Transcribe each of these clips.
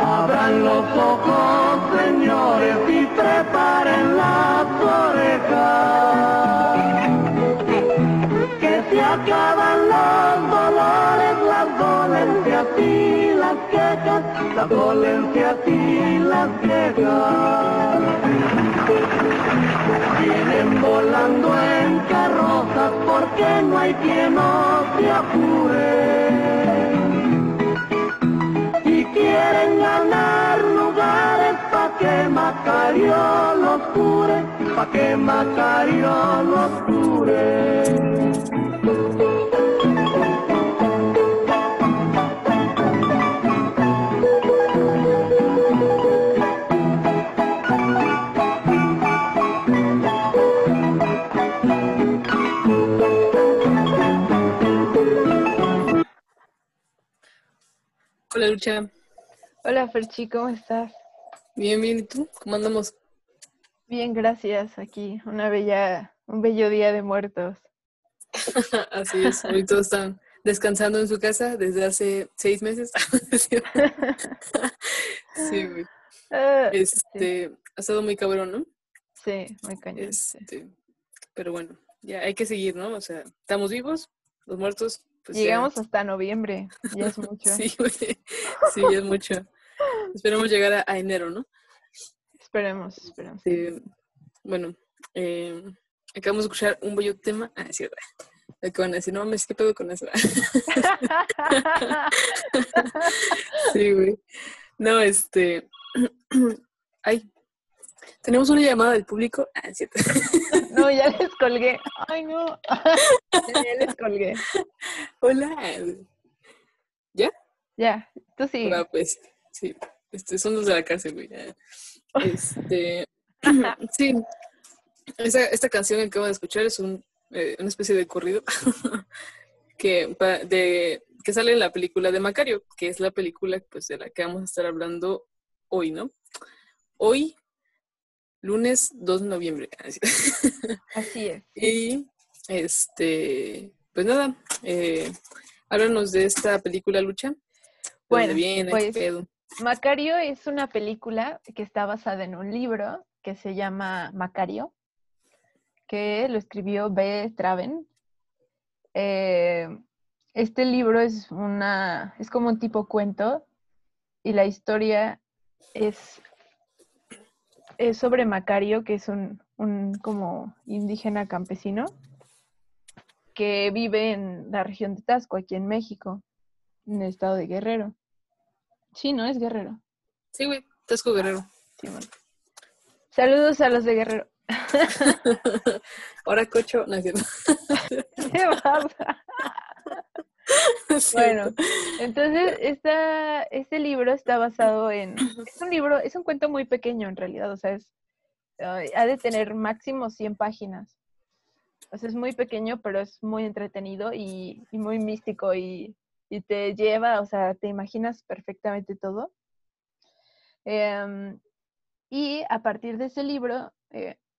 Abran los ojos, señores, y preparen las orejas, que se acaban los dolores, las dolencias y las quejas, las dolencias y las quejas. Vienen volando en carrozas porque no hay quien no se apure, y quieren ganar lugares pa' que Macario los cure, pa' que Macario los cure. Hola, Lucha. Hola, Ferchi, ¿cómo estás? Bien, bien, ¿y tú? ¿Cómo andamos? Bien, gracias, aquí, un bello día de muertos. Así es, hoy todos están descansando en su casa desde hace 6 meses. Sí, güey. Sí. Ha estado muy cabrón, ¿no? Sí, muy cañón. Pero bueno, ya hay que seguir, ¿no? O sea, estamos vivos, los muertos... Pues llegamos ya hasta noviembre, ya es mucho. Sí, ya es mucho. Esperemos llegar a enero, ¿no? Esperemos. Sí. Bueno, acabamos de escuchar un bello tema. Ah, sí, lo que van a decir, no mames, ¿qué pedo con eso? Sí, güey. No, Ay, tenemos una llamada del público. Ah, sí. No, ya les colgué. Ay, no. Ya les colgué. Hola. ¿Ya? Ya, tú sí. Hola, pues, sí. Son los de la cárcel, güey. Sí. Esta canción que acabo de escuchar es una especie de corrido que sale en la película de Macario, que es la película pues de la que vamos a estar hablando hoy, ¿no? Hoy, lunes 2 de noviembre. Así es. Y, pues nada, háblanos de esta película, Lucha. Bueno, viene, pues, Macario es una película que está basada en un libro que se llama Macario, que lo escribió B. Traven. Este libro es como un tipo cuento y la historia es sobre Macario, que es un como indígena campesino que vive en la región de Tasco, aquí en México, en el estado de Guerrero. Sí, ¿no? Es Guerrero. Sí, güey. Tasco, Guerrero. Sí, bueno. Saludos a los de Guerrero. Ahora Cocho, no es cierto. ¿Qué pasa? Bueno, entonces este libro está basado es un cuento muy pequeño en realidad, o sea, ha de tener máximo 100 páginas. O sea, es muy pequeño, pero es muy entretenido y muy místico y te lleva, o sea, te imaginas perfectamente todo. Y a partir de ese libro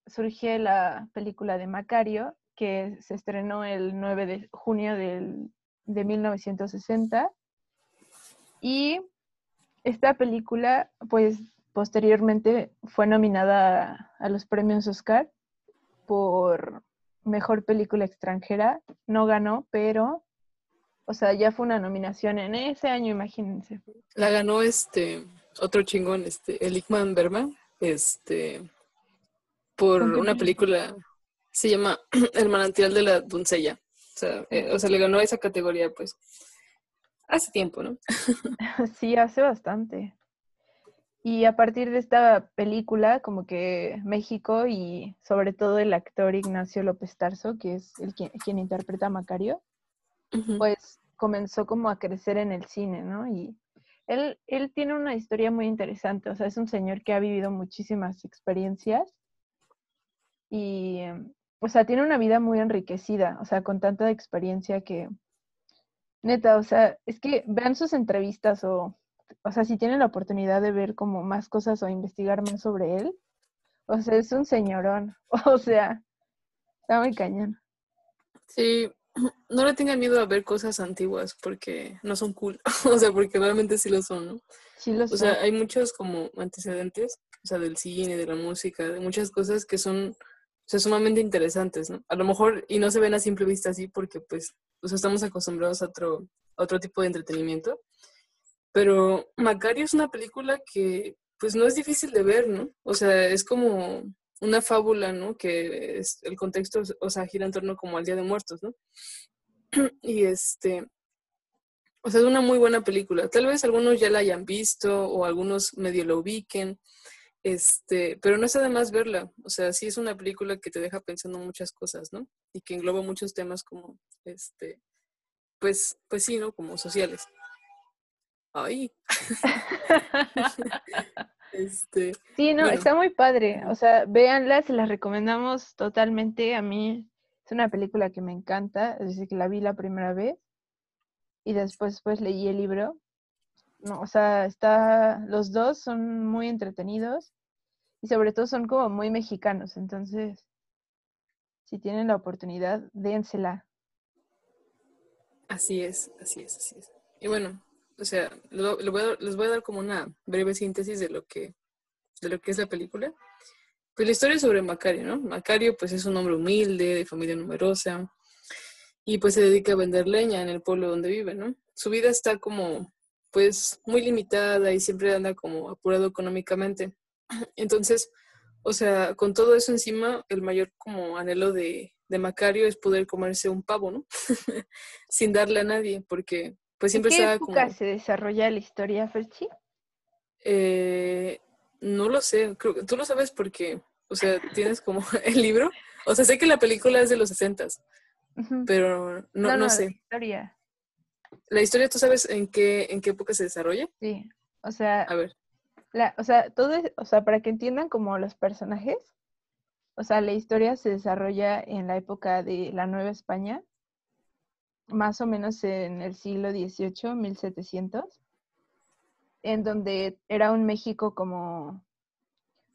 surge la película de Macario, que se estrenó el 9 de junio de 1960, y esta película pues posteriormente fue nominada a los premios Oscar por mejor película extranjera. No ganó, pero o sea, ya fue una nominación en ese año, imagínense. La ganó otro chingón, el Ingmar Bergman, por una película, se llama El manantial de la doncella. O sea, le ganó esa categoría, pues, hace tiempo, ¿no? Sí, hace bastante. Y a partir de esta película, como que México y sobre todo el actor Ignacio López Tarso, que es quien interpreta a Macario, uh-huh, pues comenzó como a crecer en el cine, ¿no? Y él tiene una historia muy interesante, o sea, es un señor que ha vivido muchísimas experiencias y... O sea, tiene una vida muy enriquecida, o sea, con tanta experiencia que Neta, o sea, es que vean sus entrevistas o sea, si tienen la oportunidad de ver como más cosas o investigar más sobre él, o sea, es un señorón, o sea, está muy cañón. Sí, no le tengan miedo a ver cosas antiguas porque no son cool, o sea, porque realmente sí lo son, ¿no? Sí lo son. O sea, hay muchos como antecedentes, o sea, del cine, de la música, de muchas cosas que son, o sea, sumamente interesantes, ¿no? A lo mejor, y no se ven a simple vista así porque, pues, o sea, estamos acostumbrados a otro tipo de entretenimiento. Pero Macario es una película que, pues, no es difícil de ver, ¿no? O sea, es como una fábula, ¿no? Que es, el contexto, o sea, gira en torno como al Día de Muertos, ¿no? Y o sea, es una muy buena película. Tal vez algunos ya la hayan visto o algunos medio la ubiquen, pero no está de más verla. O sea, sí es una película que te deja pensando muchas cosas, ¿no? Y que engloba muchos temas como, pues sí, ¿no? Como sociales. Ay. Sí, no, bueno. Está muy padre. O sea, véanla, se las recomendamos totalmente. A mí es una película que me encanta, desde que la vi la primera vez y después pues leí el libro. No, o sea, los dos son muy entretenidos y sobre todo son como muy mexicanos, entonces si tienen la oportunidad, dénsela. Así es, así es, así es. Y bueno, o sea, les voy a dar como una breve síntesis de lo que es la película. Pues la historia es sobre Macario, ¿no? Macario, pues, es un hombre humilde, de familia numerosa, y pues se dedica a vender leña en el pueblo donde vive, ¿no? Su vida está como, pues, muy limitada y siempre anda como apurado económicamente. Entonces, o sea, con todo eso encima, el mayor como anhelo de Macario es poder comerse un pavo, ¿no? Sin darle a nadie, porque... Pues siempre ¿en qué época se desarrolla la historia, Ferchi? No lo sé. Creo que tú lo sabes porque, o sea, tienes como el libro. O sea, sé que la película es de los 60s, uh-huh. Pero no sé. La historia, ¿tú sabes en qué época se desarrolla? Sí, o sea... A ver. O sea, para que entiendan como los personajes, o sea, la historia se desarrolla en la época de la Nueva España, más o menos en el siglo XVIII, 1700, en donde era un México como,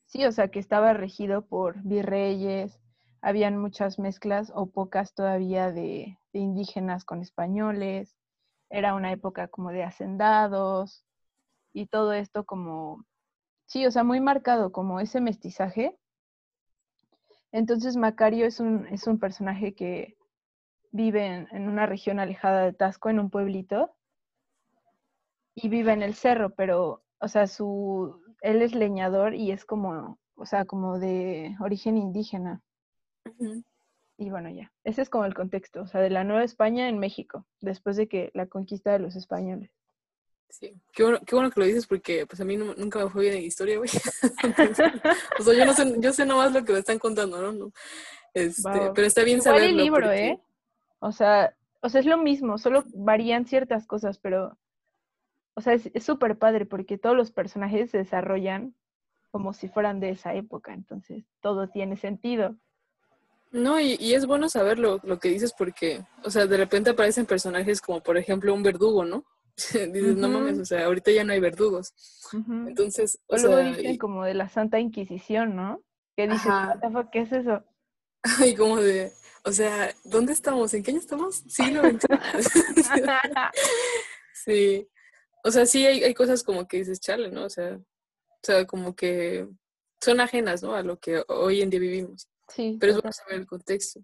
sí, o sea, que estaba regido por virreyes, habían muchas mezclas o pocas todavía de indígenas con españoles, era una época como de hacendados y todo esto como, sí, o sea, muy marcado como ese mestizaje. Entonces Macario es un personaje que vive en una región alejada de Tasco, en un pueblito, y vive en el cerro, pero, o sea, él es leñador y es como, o sea, como de origen indígena. Uh-huh. Y bueno, ya. Ese es como el contexto, o sea, de la Nueva España en México, después de que la conquista de los españoles. Sí. Qué bueno que lo dices porque, pues, a mí nunca me fue bien en historia, güey. O sea, yo sé nomás lo que me están contando, ¿no? Wow. Pero está bien igual saberlo. Igual el libro, porque... ¿eh? O sea, es lo mismo, solo varían ciertas cosas, pero, o sea, es súper padre porque todos los personajes se desarrollan como si fueran de esa época, entonces todo tiene sentido. No, y es bueno saber lo que dices porque, o sea, de repente aparecen personajes como, por ejemplo, un verdugo, ¿no? Dices, no mames, o sea, ahorita ya no hay verdugos. Uh-huh. Entonces, o luego sea... dicen como de la Santa Inquisición, ¿no? Que dices, ¿qué es eso? Y como de... O sea, ¿dónde estamos? ¿En qué año estamos? Siglo XXI. Sí. O sea, sí hay cosas como que dices, chale, ¿no? O sea, como que son ajenas, ¿no? A lo que hoy en día vivimos. Sí. Pero es bueno saber el contexto.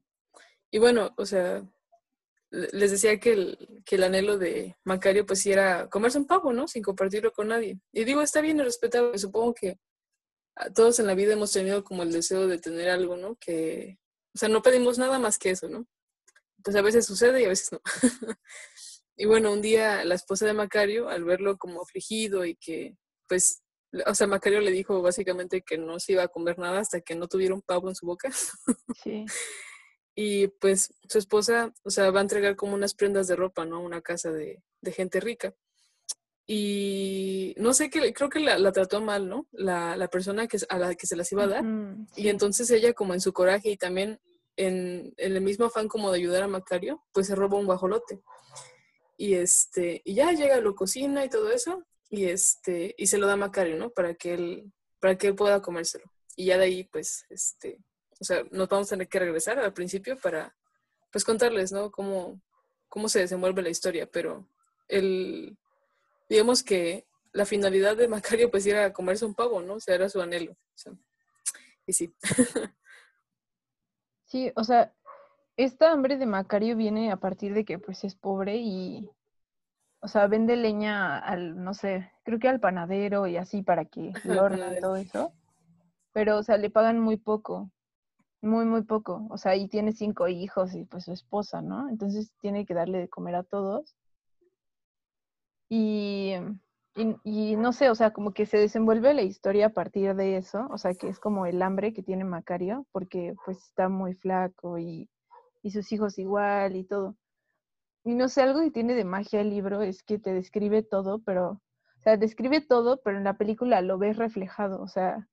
Y bueno, o sea, les decía que el anhelo de Macario, pues sí era comerse un pavo, ¿no? Sin compartirlo con nadie. Y digo, está bien y respetable. Supongo que todos en la vida hemos tenido como el deseo de tener algo, ¿no? Que... O sea, no pedimos nada más que eso, ¿no? Pues a veces sucede y a veces no. Y bueno, un día la esposa de Macario, al verlo como afligido y que, pues, o sea, Macario le dijo básicamente que no se iba a comer nada hasta que no tuviera un pavo en su boca. Sí. Y pues su esposa, o sea, va a entregar como unas prendas de ropa, ¿no? A una casa de gente rica. Y no sé, creo que la trató mal, ¿no? La persona a la que se las iba a dar. Uh-huh, sí. Y entonces ella, como en su coraje y también en el mismo afán como de ayudar a Macario, pues se roba un guajolote. y y ya llega, lo cocina y todo eso, y se lo da a Macario, ¿no? Para que él pueda comérselo. Y ya de ahí, pues, o sea, nos vamos a tener que regresar al principio para, pues, contarles, ¿no? Cómo se desenvuelve la historia, pero digamos que la finalidad de Macario, pues, era comerse un pavo, ¿no? O sea, era su anhelo. O sea, y sí. Sí, o sea, esta hambre de Macario viene a partir de que, pues, es pobre y, o sea, vende leña al, no sé, creo que al panadero y así para que lo horne y todo eso. Pero, o sea, le pagan muy poco. Muy, muy poco. O sea, y tiene 5 hijos y, pues, su esposa, ¿no? Entonces, tiene que darle de comer a todos. Y no sé, o sea, como que se desenvuelve la historia a partir de eso. O sea, que es como el hambre que tiene Macario porque, pues, está muy flaco y sus hijos igual y todo. Y no sé, algo que tiene de magia el libro es que te describe todo, pero... O sea, describe todo, pero en la película lo ves reflejado. O sea,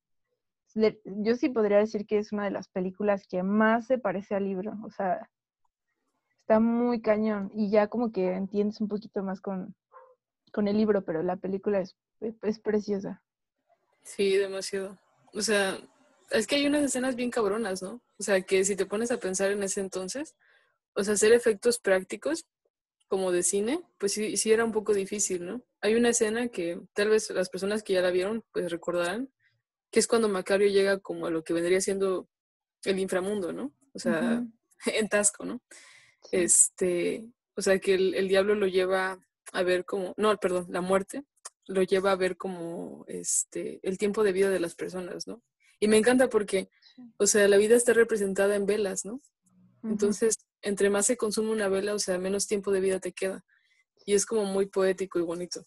yo sí podría decir que es una de las películas que más se parece al libro. O sea, está muy cañón. Y ya como que entiendes un poquito más con el libro, pero la película es preciosa. Sí, demasiado. O sea, es que hay unas escenas bien cabronas, ¿no? O sea, que si te pones a pensar en ese entonces, o sea, hacer efectos prácticos como de cine, pues sí, sí era un poco difícil, ¿no? Hay una escena que tal vez las personas que ya la vieron, pues recordarán, que es cuando Macario llega como a lo que vendría siendo el inframundo, ¿no? O sea, uh-huh. En Tasco, ¿no? Sí. O sea, que el diablo lo lleva a ver como... No, perdón, la muerte lo lleva a ver como el tiempo de vida de las personas, ¿no? Y me encanta porque, o sea, la vida está representada en velas, ¿no? Uh-huh. Entonces, entre más se consume una vela, o sea, menos tiempo de vida te queda. Y es como muy poético y bonito.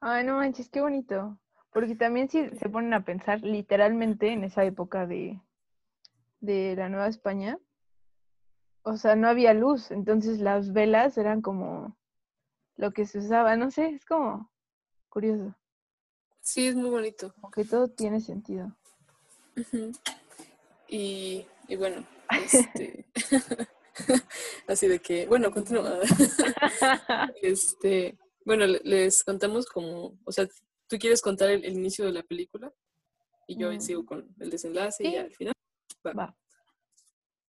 Ay, no manches, qué bonito. Porque también si se ponen a pensar literalmente en esa época de la Nueva España, o sea, no había luz, entonces las velas eran como lo que se usaba, no sé, es como curioso. Sí, es muy bonito. Aunque todo tiene sentido. Uh-huh. Y bueno, así de que, bueno, continúa. Bueno, les contamos como, o sea, ¿tú quieres contar el inicio de la película? Y yo sigo con el desenlace. ¿Sí? Y al final. Va.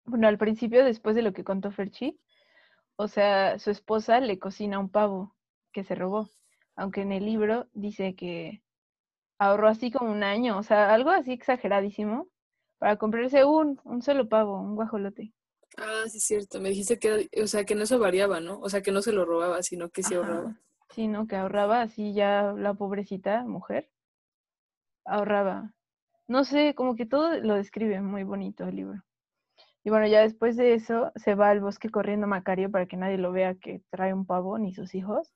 Bueno, al principio, después de lo que contó Ferchi, o sea, su esposa le cocina un pavo que se robó. Aunque en el libro dice que ahorró así como un año, o sea, algo así exageradísimo, para comprarse un solo pavo, un guajolote. Ah, sí, es cierto. Me dijiste que, o sea, que no eso variaba, ¿no? O sea, que no se lo robaba, sino que se ahorraba. Sí, ¿no? Que ahorraba, así ya la pobrecita mujer ahorraba. No sé, como que todo lo describe muy bonito el libro. Y bueno, ya después de eso se va al bosque corriendo Macario para que nadie lo vea que trae un pavo, ni sus hijos.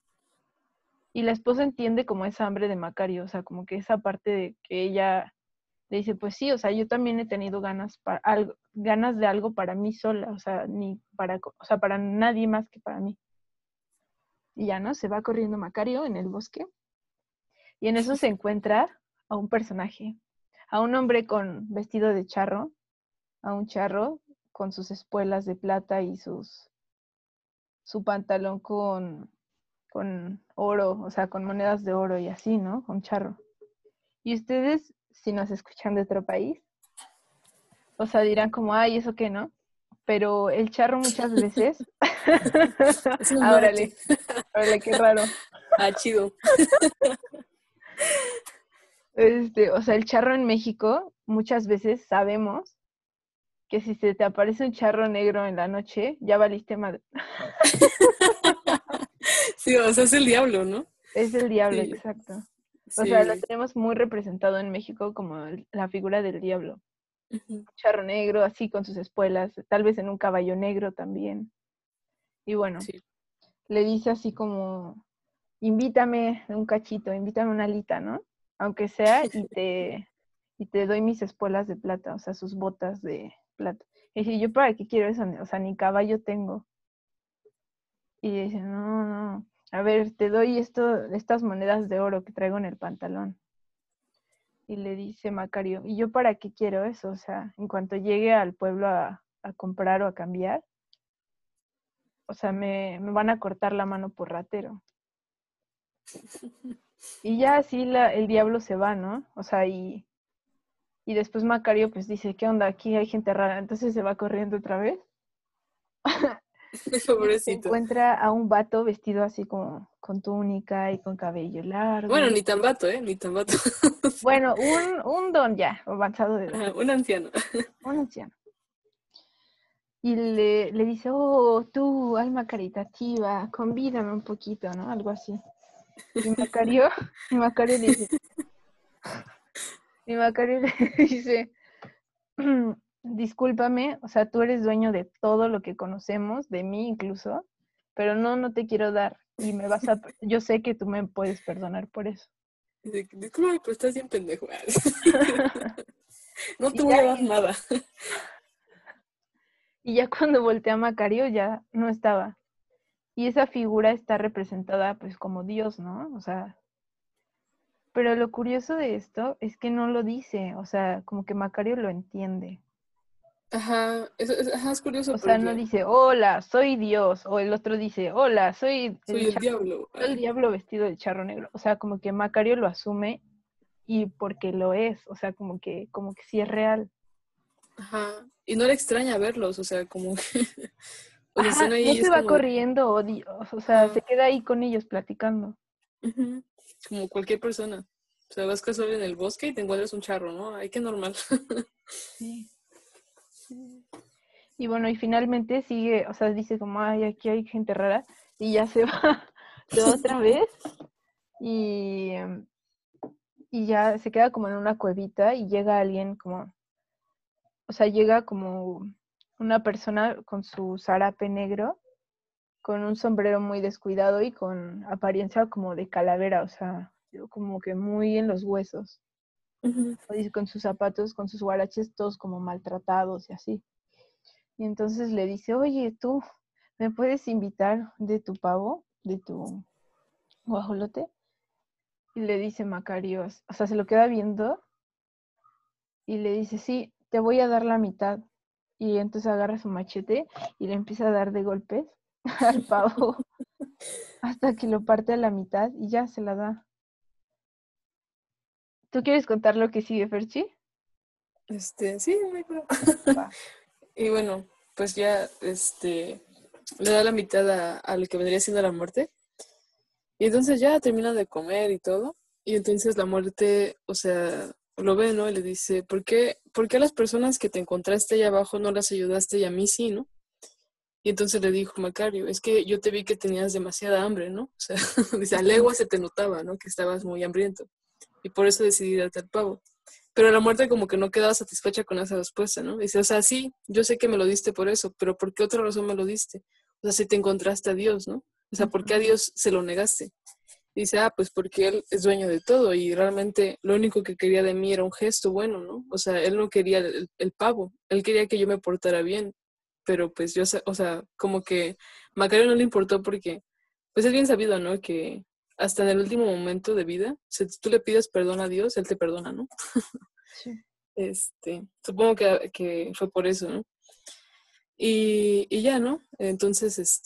Y la esposa entiende como esa hambre de Macario, o sea, como que esa parte de que ella le dice, pues sí, o sea, yo también he tenido ganas de algo para mí sola, o sea, o sea, para nadie más que para mí. Y ya, ¿no? Se va corriendo Macario en el bosque. Y en eso se encuentra a un personaje. A un hombre vestido de charro. A un charro con sus espuelas de plata y su pantalón con oro. O sea, con monedas de oro y así, ¿no? Con charro. Y ustedes, si nos escuchan de otro país, o sea, dirán como, ay, ¿eso qué, no? Pero el charro muchas veces... Órale, qué raro. Ah, chido. O sea, el charro en México, muchas veces sabemos que si se te aparece un charro negro en la noche, ya valiste madre. Sí, o sea, es el diablo, ¿no? Es el diablo, sí. Exacto. O sí. Sea, lo tenemos muy representado en México como la figura del diablo. Uh-huh. Charro negro, así con sus espuelas, tal vez en un caballo negro también. Y bueno, sí. Le dice así como, invítame un cachito, invítame una alita, ¿no? Aunque sea, y te doy mis espuelas de plata, o sea, sus botas de plata. Y dice, ¿yo para qué quiero eso? O sea, ni caballo tengo. Y dice, no, a ver, te doy estas monedas de oro que traigo en el pantalón. Y le dice Macario, ¿y yo para qué quiero eso? O sea, en cuanto llegue al pueblo a comprar o a cambiar, O sea, me van a cortar la mano por ratero. Y ya así el diablo se va, ¿no? O sea, y después Macario pues dice, ¿qué onda? Aquí hay gente rara. Entonces se va corriendo otra vez. Pobrecito. Se encuentra a un vato vestido así como con túnica y con cabello largo. Bueno, ni tan vato, ¿eh? Ni tan vato. Bueno, un don ya, avanzado de edad. Ajá, un anciano. Y le dice, oh, tú, alma caritativa, convídame un poquito, ¿no? Algo así. Y Macario le dice, discúlpame, o sea, tú eres dueño de todo lo que conocemos, de mí incluso, pero no te quiero dar y yo sé que tú me puedes perdonar por eso. Discúlpame, pero estás bien pendejo. No te voy a dar nada. Y ya cuando voltea a Macario ya no estaba. Y esa figura está representada pues como Dios, ¿no? O sea, pero lo curioso de esto es que no lo dice, o sea, como que Macario lo entiende. Ajá, es curioso. O sea, no dice, hola, soy Dios, o el otro dice, hola, soy el diablo. Soy el diablo vestido de charro negro. O sea, como que Macario lo asume y porque lo es, o sea, como que sí es real. Ajá, y no le extraña verlos, o sea, como que... Ajá, no se va como... corriendo, oh Dios, o sea, se queda ahí con ellos platicando. Uh-huh. Como cualquier persona. O sea, vas casual en el bosque y te encuentras un charro, ¿no? Ay, qué normal. Sí. Sí. Y bueno, y finalmente sigue, o sea, dice como, ay, aquí hay gente rara. Y ya se va otra vez. Y ya se queda como en una cuevita y llega alguien como... O sea, llega como... una persona con su zarape negro, con un sombrero muy descuidado y con apariencia como de calavera, o sea, como que muy en los huesos. Uh-huh. Y con sus zapatos, con sus guaraches, todos como maltratados y así. Y entonces le dice, oye, tú, ¿me puedes invitar de tu pavo, de tu guajolote? Y le dice Macario, o sea, se lo queda viendo y le dice, sí, te voy a dar la mitad. Y entonces agarra su machete y le empieza a dar de golpes al pavo hasta que lo parte a la mitad y ya se la da. ¿Tú quieres contar lo que sigue, Ferchi? Sí, me acuerdo. Y bueno, pues ya le da la mitad a lo que vendría siendo la muerte. Y entonces ya termina de comer y todo. Y entonces la muerte, o sea... lo ve, ¿no? Y le dice, ¿por qué a las personas que te encontraste allá abajo no las ayudaste y a mí sí, ¿no? Y entonces le dijo Macario, es que yo te vi que tenías demasiada hambre, ¿no? O sea, dice, a legua se te notaba, ¿no? Que estabas muy hambriento. Y por eso decidí darte el pavo. Pero la muerte como que no quedaba satisfecha con esa respuesta, ¿no? Dice, o sea, sí, yo sé que me lo diste por eso, pero ¿por qué otra razón me lo diste? O sea, si te encontraste a Dios, ¿no? O sea, ¿por qué a Dios se lo negaste? Dice, pues porque él es dueño de todo y realmente lo único que quería de mí era un gesto bueno, ¿no? O sea, él no quería el pavo, él quería que yo me portara bien, pero pues yo, o sea, como que Macario no le importó porque, pues es bien sabido, ¿no? Que hasta en el último momento de vida, si tú le pides perdón a Dios, él te perdona, ¿no? Sí. Supongo que fue por eso, ¿no? Y ya, ¿no? Entonces,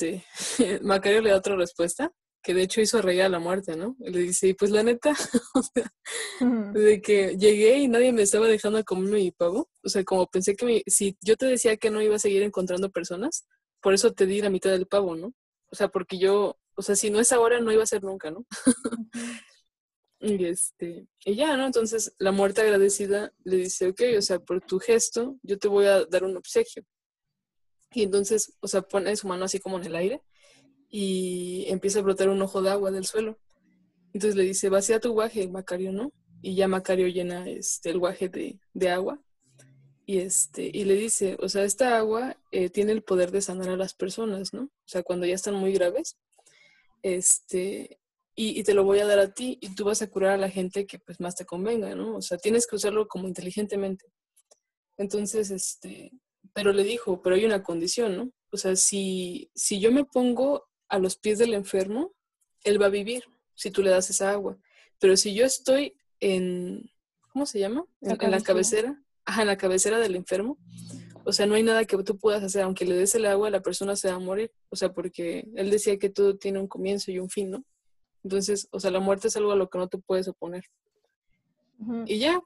Macario le da otra respuesta. Que de hecho hizo reír a la muerte, ¿no? Y le dice, y pues la neta, o sea, de que llegué y nadie me estaba dejando comer mi pavo. O sea, como pensé que si yo te decía que no iba a seguir encontrando personas, por eso te di la mitad del pavo, ¿no? O sea, porque yo, o sea, si no es ahora, no iba a ser nunca, ¿no? Y ya, ¿no? Entonces, la muerte agradecida le dice, ok, o sea, por tu gesto, yo te voy a dar un obsequio. Y entonces, o sea, pone su mano así como en el aire. Y empieza a brotar un ojo de agua del suelo. Entonces le dice, vacía tu guaje, Macario, ¿no? Y ya Macario llena el guaje de agua. Y le dice, o sea, esta agua tiene el poder de sanar a las personas, ¿no? O sea, cuando ya están muy graves. Y te lo voy a dar a ti y tú vas a curar a la gente que pues más te convenga, ¿no? O sea, tienes que usarlo como inteligentemente. Entonces, pero le dijo, pero hay una condición, ¿no? O sea, si yo me pongo a los pies del enfermo, él va a vivir si tú le das esa agua. Pero si yo estoy ¿cómo se llama? En la cabecera del enfermo, O sea, no hay nada que tú puedas hacer. Aunque le des el agua, la persona se va a morir. O sea, porque él decía que todo tiene un comienzo y un fin, ¿no? Entonces, o sea, la muerte es algo a lo que no te puedes oponer. Uh-huh. Y ya,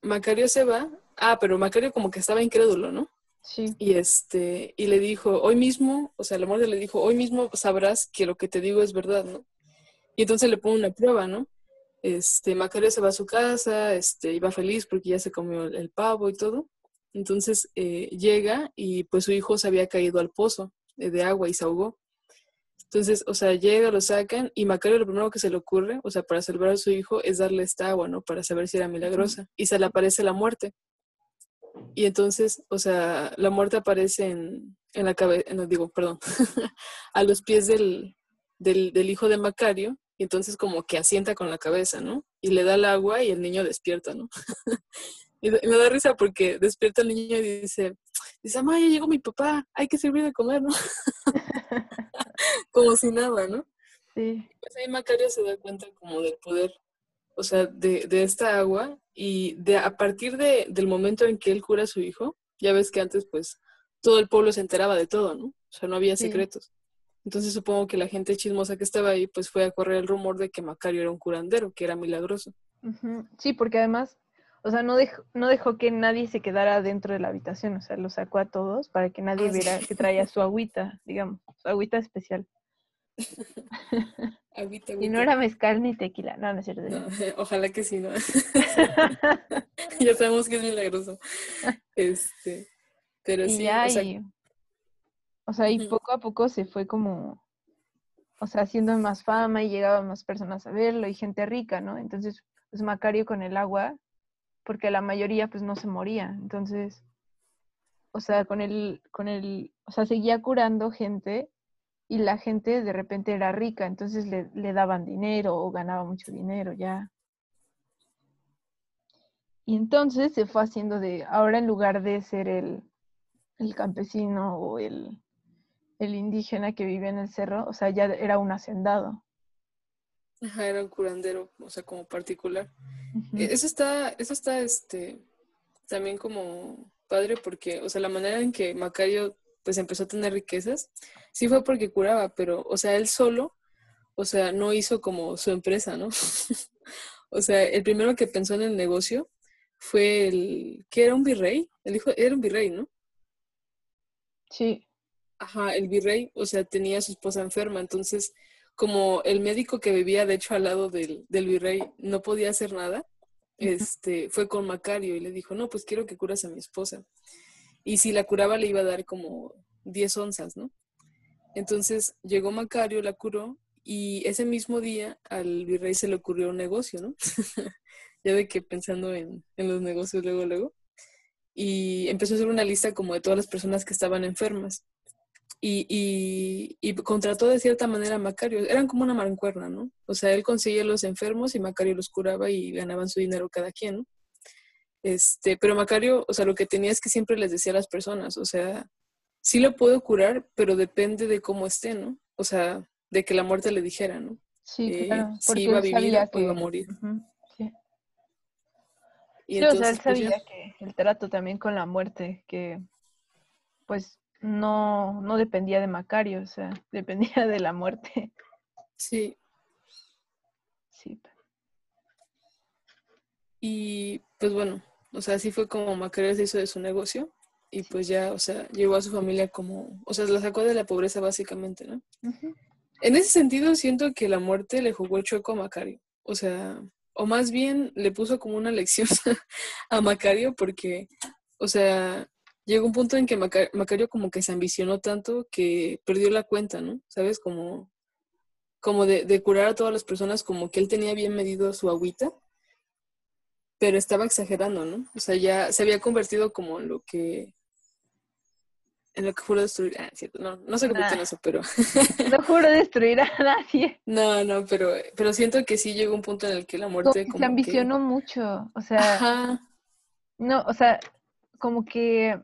Macario se va. Ah, pero Macario como que estaba incrédulo, ¿no? Sí. Y y le dijo, hoy mismo, o sea, la muerte le dijo, hoy mismo sabrás que lo que te digo es verdad, ¿no? Y entonces le pone una prueba, ¿no? Macario se va a su casa, y va feliz porque ya se comió el pavo y todo. Entonces llega y pues su hijo se había caído al pozo de agua y se ahogó. Entonces, o sea, llega, lo sacan y Macario lo primero que se le ocurre, o sea, para salvar a su hijo es darle esta agua, ¿no? Para saber si era milagrosa. Y se le aparece la muerte. Y entonces, o sea, la muerte aparece en la cabeza, no digo, perdón, a los pies del hijo de Macario. Y entonces como que asienta con la cabeza, ¿no? Y le da el agua y el niño despierta, ¿no? Y me da risa porque despierta el niño y dice, mamá, ya llegó mi papá, hay que servir de comer, ¿no? Como si nada, ¿no? Sí. Pues ahí Macario se da cuenta como del poder, o sea, de esta agua. Y a partir del momento en que él cura a su hijo, ya ves que antes pues todo el pueblo se enteraba de todo, ¿no? O sea, no había secretos. Sí. Entonces supongo que la gente chismosa que estaba ahí pues fue a correr el rumor de que Macario era un curandero, que era milagroso. Uh-huh. Sí, porque además, o sea, no dejó que nadie se quedara dentro de la habitación, o sea, lo sacó a todos para que nadie viera que traía su agüita, digamos, su agüita especial. Agüita. Y no era mezcal ni tequila, no es cierto. No, ojalá que sí, ¿no? Ya sabemos que es milagroso. Pero sí, o sea... O sea, y poco a poco se fue como, o sea, haciendo más fama y llegaban más personas a verlo y gente rica, ¿no? Entonces, pues Macario con el agua, porque la mayoría pues no se moría. Entonces, o sea, o sea, seguía curando gente y la gente de repente era rica. Entonces le daban dinero o ganaba mucho dinero ya. Y entonces se fue haciendo ahora en lugar de ser el campesino o el indígena que vivía en el cerro, o sea, ya era un hacendado. Ajá, era un curandero, o sea, como particular. Uh-huh. Eso está también como padre porque, o sea, la manera en que Macario pues empezó a tener riquezas, sí fue porque curaba, pero, o sea, él solo, o sea, no hizo como su empresa, ¿no? O sea, el primero que pensó en el negocio fue que era un virrey, el hijo era un virrey, ¿no? Sí. Ajá, el virrey, o sea, tenía a su esposa enferma, entonces como el médico que vivía de hecho al lado del virrey no podía hacer nada, fue con Macario y le dijo, no, pues quiero que curas a mi esposa. Y si la curaba le iba a dar como 10 onzas, ¿no? Entonces llegó Macario, la curó y ese mismo día al virrey se le ocurrió un negocio, ¿no? Ya de que pensando en los negocios luego, luego. Y empezó a hacer una lista como de todas las personas que estaban enfermas. Y contrató de cierta manera a Macario. Eran como una mancuerna, ¿no? O sea, él conseguía a los enfermos y Macario los curaba y ganaban su dinero cada quien, ¿no? Pero Macario, o sea, lo que tenía es que siempre les decía a las personas, o sea, sí lo puedo curar, pero depende de cómo esté, ¿no? O sea, de que la muerte le dijera, ¿no? Sí, claro. Si iba a vivir o iba a morir. Uh-huh. Sí. Y sí, entonces, o sea, él sabía que el trato también con la muerte, que pues... No dependía de Macario, o sea, dependía de la muerte. Sí. Sí. Y pues bueno, o sea, así fue como Macario se hizo de su negocio y pues ya, o sea, llevó a su familia como, o sea, la sacó de la pobreza básicamente, ¿no? Uh-huh. En ese sentido siento que la muerte le jugó el chueco a Macario, o sea, o más bien le puso como una lección a Macario porque, o sea... Llegó un punto en que Macario como que se ambicionó tanto que perdió la cuenta, ¿no? ¿Sabes? Como de curar a todas las personas, como que él tenía bien medido su agüita, pero estaba exagerando, ¿no? O sea, ya se había convertido como en lo que juro destruir. Ah, cierto, no se convirtió en eso, pero... No juro destruir a nadie. No, pero siento que sí llegó un punto en el que la muerte... No, como se ambicionó mucho, o sea... Ajá. No, o sea, como que...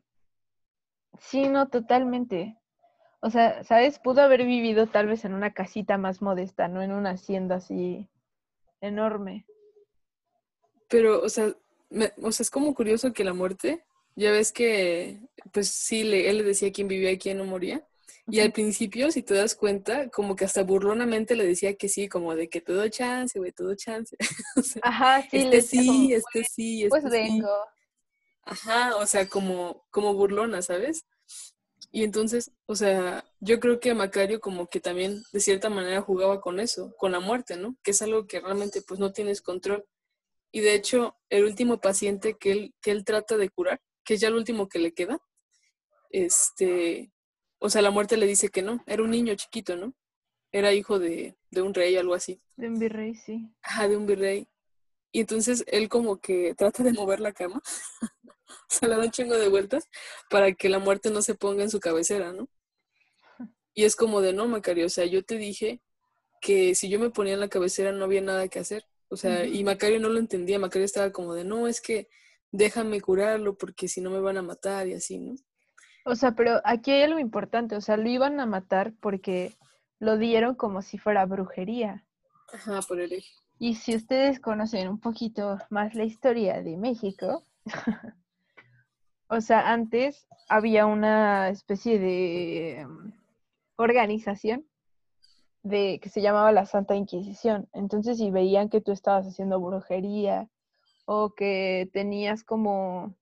Sí, no, totalmente. O sea, ¿sabes? Pudo haber vivido tal vez en una casita más modesta, no en una hacienda así enorme. Pero, o sea, es como curioso que la muerte, Ya ves que, pues sí, él le decía quién vivía y quién no moría. Y al principio, si te das cuenta, como que hasta burlonamente le decía que sí, como de que todo chance, güey, todo chance. O sea, ajá, sí. Vengo. Ajá, o sea, como burlona, ¿sabes? Y entonces, o sea, yo creo que Macario como que también de cierta manera jugaba con eso, con la muerte, ¿no? Que es algo que realmente pues no tienes control. Y de hecho, el último paciente que él trata de curar, que es ya el último que le queda, o sea, la muerte le dice que no, era un niño chiquito, ¿no? Era hijo de un rey, algo así. De un virrey, sí. Ajá, de un virrey. Y entonces él como que trata de mover la cama, o sea, le da un chingo de vueltas para que la muerte no se ponga en su cabecera, ¿no? Y es como de, no, Macario, o sea, yo te dije que si yo me ponía en la cabecera no había nada que hacer. O sea, y Macario no lo entendía, Macario estaba como de, no, es que déjame curarlo porque si no me van a matar y así, ¿no? O sea, pero aquí hay algo importante, o sea, lo iban a matar porque lo dieron como si fuera brujería. Ajá, por el eje. Y si ustedes conocen un poquito más la historia de México, o sea, antes había una especie de organización que se llamaba la Santa Inquisición. Entonces, si veían que tú estabas haciendo brujería o que tenías como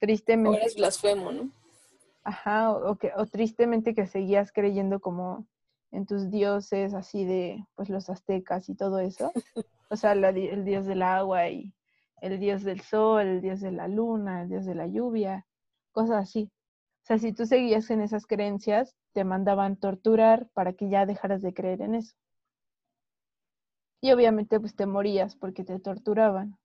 tristemente... Ahora es blasfemo, ¿no? Ajá, o tristemente que seguías creyendo como en tus dioses, así de pues los aztecas y todo eso. O sea, el dios del agua y el dios del sol, el dios de la luna, el dios de la lluvia, cosas así. O sea, si tú seguías en esas creencias, te mandaban torturar para que ya dejaras de creer en eso. Y obviamente pues te morías porque te torturaban.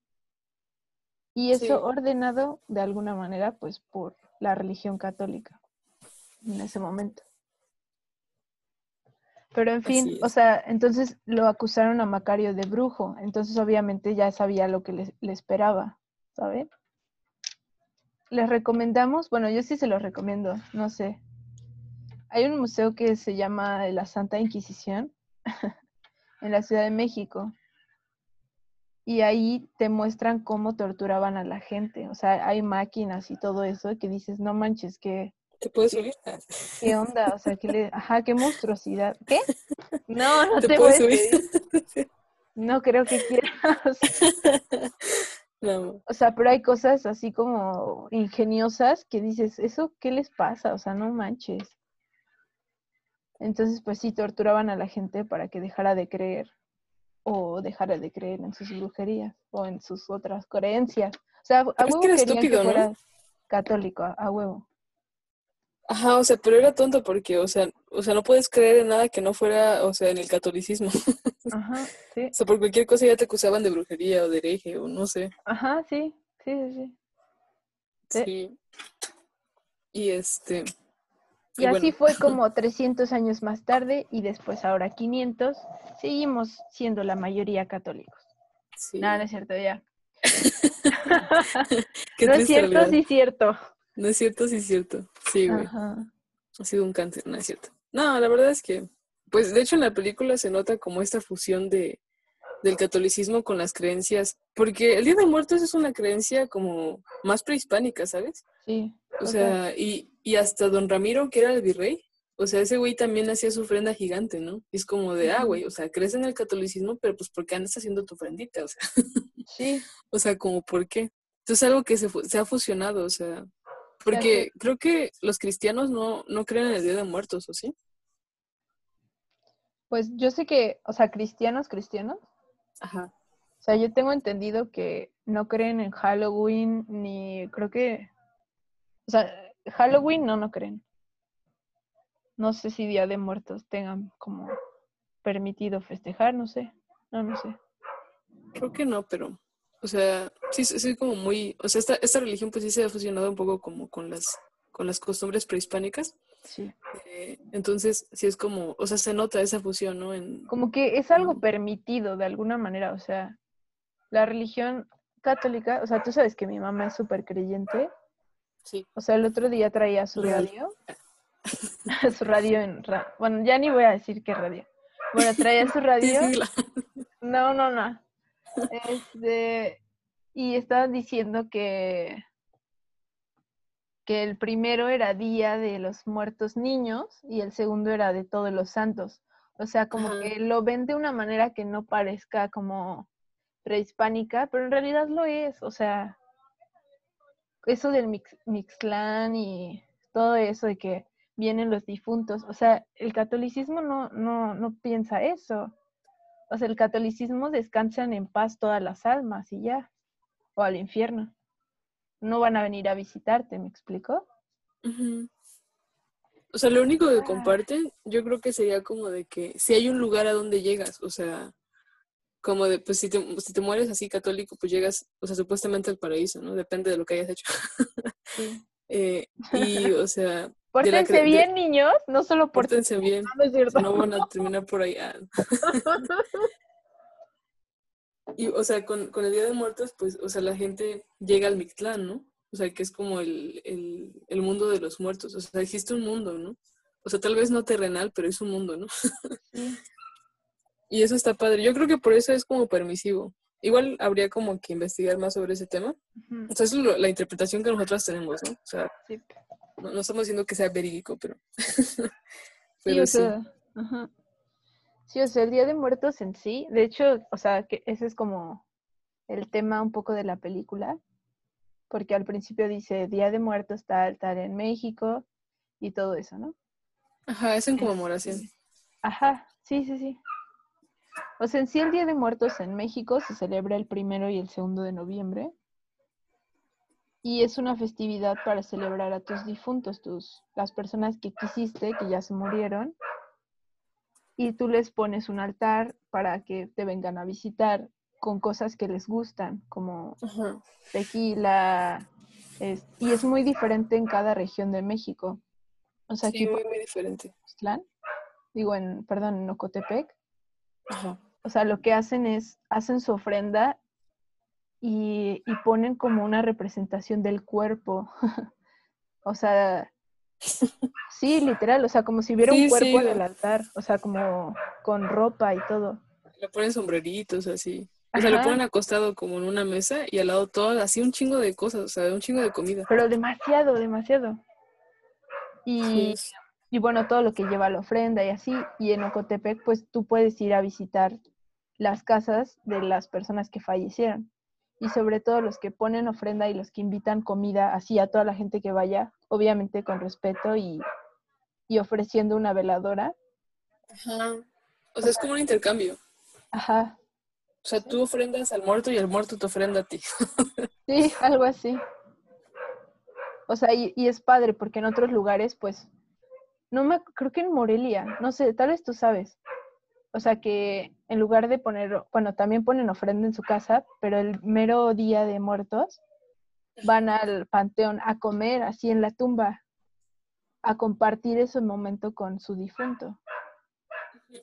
Y eso ordenado de alguna manera pues por la religión católica en ese momento. Pero en fin, o sea, entonces lo acusaron a Macario de brujo. Entonces obviamente ya sabía lo que le esperaba, ¿sabes? Les recomendamos, bueno, yo sí se los recomiendo, no sé. Hay un museo que se llama la Santa Inquisición en la Ciudad de México. Y ahí te muestran cómo torturaban a la gente. O sea, hay máquinas y todo eso que dices, no manches, que... ¿Te puedes subir? ¿Qué onda? O sea, ajá, qué monstruosidad. ¿Qué? No, no te puedes subir. No creo que quieras. No. O sea, pero hay cosas así como ingeniosas que dices, ¿eso qué les pasa? O sea, no manches. Entonces, pues sí, torturaban a la gente para que dejara de creer o dejara de creer en sus brujerías o en sus otras creencias. O sea, a huevo querían estúpido, que fueras, ¿no?, católico, a huevo. Ajá, o sea, pero era tonto porque, o sea, no puedes creer en nada que no fuera, o sea, en el catolicismo. Ajá, sí. O sea, por cualquier cosa ya te acusaban de brujería o de hereje o no sé. Ajá, sí. Sí. Y bueno. Así fue como 300 años más tarde y después ahora 500, seguimos siendo la mayoría católicos. Sí. Nada, no es cierto, ya. No es cierto, sí es cierto. No es cierto, sí es cierto. Sí, güey. Ajá. Ha sido un cáncer, no es cierto. No, la verdad es que, pues de hecho en la película se nota como esta fusión del catolicismo con las creencias, porque el Día de Muertos es una creencia como más prehispánica, ¿sabes? Sí. O sea, y hasta Don Ramiro, que era el virrey, o sea, ese güey también hacía su ofrenda gigante, ¿no? Y es como de, güey, o sea, crees en el catolicismo, pero pues ¿por qué andas haciendo tu ofrendita? O sea, sí. O sea, como ¿por qué? Entonces algo que se ha fusionado, o sea, porque creo que los cristianos no creen en el Día de Muertos, ¿o sí? Pues yo sé que, o sea, cristianos. Ajá. O sea, yo tengo entendido que no creen en Halloween, ni creo que... O sea, Halloween no creen. No sé si Día de Muertos tengan como permitido festejar, no sé. No sé. Creo que no, pero... O sea, sí como muy... O sea, esta religión pues sí se ha fusionado un poco como con las costumbres prehispánicas. Sí. Entonces, sí es como... O sea, se nota esa fusión, ¿no? Como que es algo permitido de alguna manera. O sea, la religión católica... O sea, tú sabes que mi mamá es súper creyente. Sí. O sea, el otro día traía su radio. Su radio en... Bueno, ya ni voy a decir qué radio. Bueno, traía su radio. No. Y estaban diciendo que que el primero era Día de los Muertos Niños y el segundo era de Todos los Santos. O sea, como que lo ven de una manera que no parezca como prehispánica, pero en realidad lo es. O sea, eso del Mixtlán y todo eso de que vienen los difuntos. O sea, el catolicismo no piensa eso. O sea, el catolicismo descansan en paz todas las almas y ya. O al infierno. No van a venir a visitarte, ¿me explico? Uh-huh. O sea, lo único que comparten, yo creo que sería como de que si hay un lugar a donde llegas, o sea, como de, pues si te mueres así católico, pues llegas, o sea, supuestamente al paraíso, ¿no? Depende de lo que hayas hecho. Sí. Y, o sea... Pórtense bien, niños, no solo pórtense bien. No, es cierto. No van a terminar por ahí. Y, o sea, con el Día de Muertos, pues, o sea, la gente llega al Mictlán, ¿no? O sea, que es como el mundo de los muertos. O sea, existe un mundo, ¿no? O sea, tal vez no terrenal, pero es un mundo, ¿no? Y eso está padre. Yo creo que por eso es como permisivo. Igual habría como que investigar más sobre ese tema. Uh-huh. O sea, es la interpretación que nosotros tenemos, ¿no? O sea, sí. no estamos diciendo que sea verídico, pero... pero sí, o sea, sí. Ajá. Sí, o sea, el Día de Muertos en sí. De hecho, o sea, que ese es como el tema un poco de la película. Porque al principio dice, Día de Muertos tal en México y todo eso, ¿no? Ajá, es en conmemoración. Ajá, sí. O sea, en sí el Día de Muertos en México se celebra el 1 y el 2 de noviembre. Y es una festividad para celebrar a tus difuntos, las personas que quisiste, que ya se murieron. Y tú les pones un altar para que te vengan a visitar con cosas que les gustan, como uh-huh. tequila. Y es muy diferente en cada región de México. O sea, sí, aquí muy diferente. En Ocotepec. Uh-huh. O sea, lo que hacen es, hacen su ofrenda y ponen como una representación del cuerpo. O sea, sí, literal. O sea, como si hubiera un cuerpo en el altar. O sea, como con ropa y todo. Le ponen sombreritos así. O sea, lo ponen acostado como en una mesa y al lado todo, así un chingo de cosas, o sea, un chingo de comida. Pero demasiado. Y bueno, todo lo que lleva la ofrenda y así. Y en Ocotepec, pues tú puedes ir a visitar las casas de las personas que fallecieron. Y sobre todo los que ponen ofrenda y los que invitan comida así a toda la gente que vaya, obviamente con respeto y ofreciendo una veladora. Ajá. O sea, es como un intercambio. Ajá. O sea, tú ofrendas al muerto y el muerto te ofrenda a ti. Sí, algo así. O sea, y es padre porque en otros lugares, pues, creo que en Morelia, no sé, tal vez tú sabes. O sea, que en lugar de poner, bueno, también ponen ofrenda en su casa, pero el mero Día de Muertos van al panteón a comer así en la tumba, a compartir ese momento con su difunto.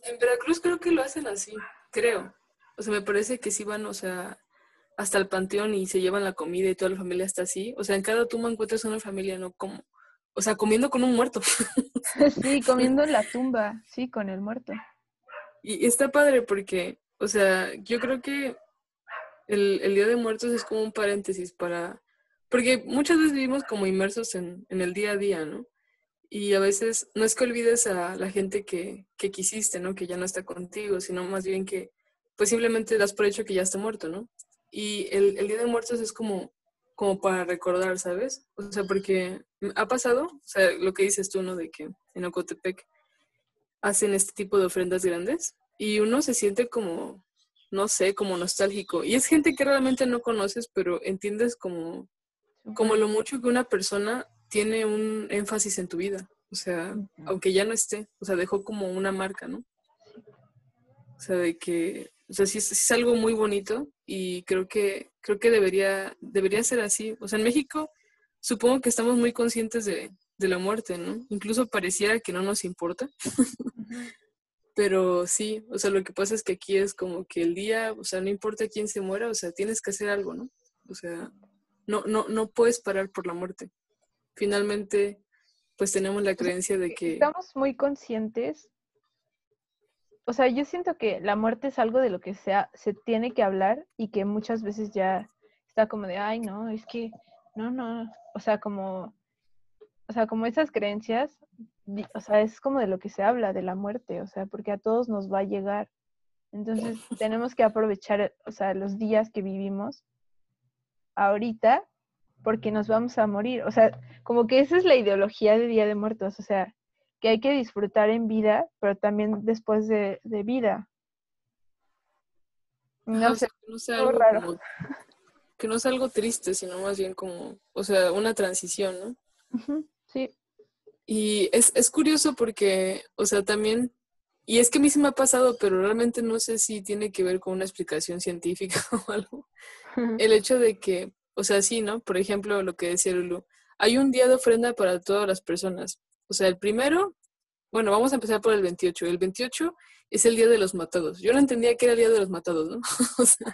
En Veracruz creo que lo hacen así, creo. O sea, me parece que sí van, o sea, hasta el panteón y se llevan la comida y toda la familia está así. O sea, en cada tumba encuentras una familia, ¿no? Como, o sea, comiendo con un muerto. Sí, comiendo en la tumba, sí, con el muerto. Y está padre porque, o sea, yo creo que el Día de Muertos es como un paréntesis para... Porque muchas veces vivimos como inmersos en el día a día, ¿no? Y a veces no es que olvides a la gente que quisiste, ¿no? Que ya no está contigo, sino más bien que pues simplemente das por hecho que ya está muerto, ¿no? Y el Día de Muertos es como para recordar, ¿sabes? O sea, porque ha pasado, o sea, lo que dices tú, ¿no? De que en Ocotepec hacen este tipo de ofrendas grandes y uno se siente como, no sé, como nostálgico. Y es gente que realmente no conoces, pero entiendes como lo mucho que una persona tiene un énfasis en tu vida. O sea, aunque ya no esté, o sea, dejó como una marca, ¿no? O sea, de que... O sea, sí es algo muy bonito y creo que debería ser así. O sea, en México supongo que estamos muy conscientes de la muerte, ¿no? Incluso pareciera que no nos importa. Pero sí, o sea, lo que pasa es que aquí es como que el día, o sea, no importa quién se muera, o sea, tienes que hacer algo, ¿no? O sea, no puedes parar por la muerte. Finalmente, pues tenemos la creencia de que... Estamos muy conscientes. O sea, yo siento que la muerte es algo de lo que se tiene que hablar y que muchas veces ya está como de, ay, no, es que, no, o sea, como o sea, como esas creencias, o sea, es como de lo que se habla, de la muerte, o sea, porque a todos nos va a llegar. Entonces tenemos que aprovechar, o sea, los días que vivimos ahorita, porque nos vamos a morir. O sea, como que esa es la ideología de Día de Muertos, o sea, que hay que disfrutar en vida, pero también después de vida. No, o sea, que no sea algo raro. Como, que no sea algo triste, sino más bien como, o sea, una transición, ¿no? Uh-huh, sí. Y es curioso porque, o sea, también, y es que a mí sí me ha pasado, pero realmente no sé si tiene que ver con una explicación científica o algo. Uh-huh. El hecho de que, o sea, sí, ¿no? Por ejemplo, lo que decía Lulu, hay un día de ofrenda para todas las personas. O sea, el primero, bueno, vamos a empezar por el 28. El 28 es el Día de los Matados. Yo no entendía que era el Día de los Matados, ¿no? O sea,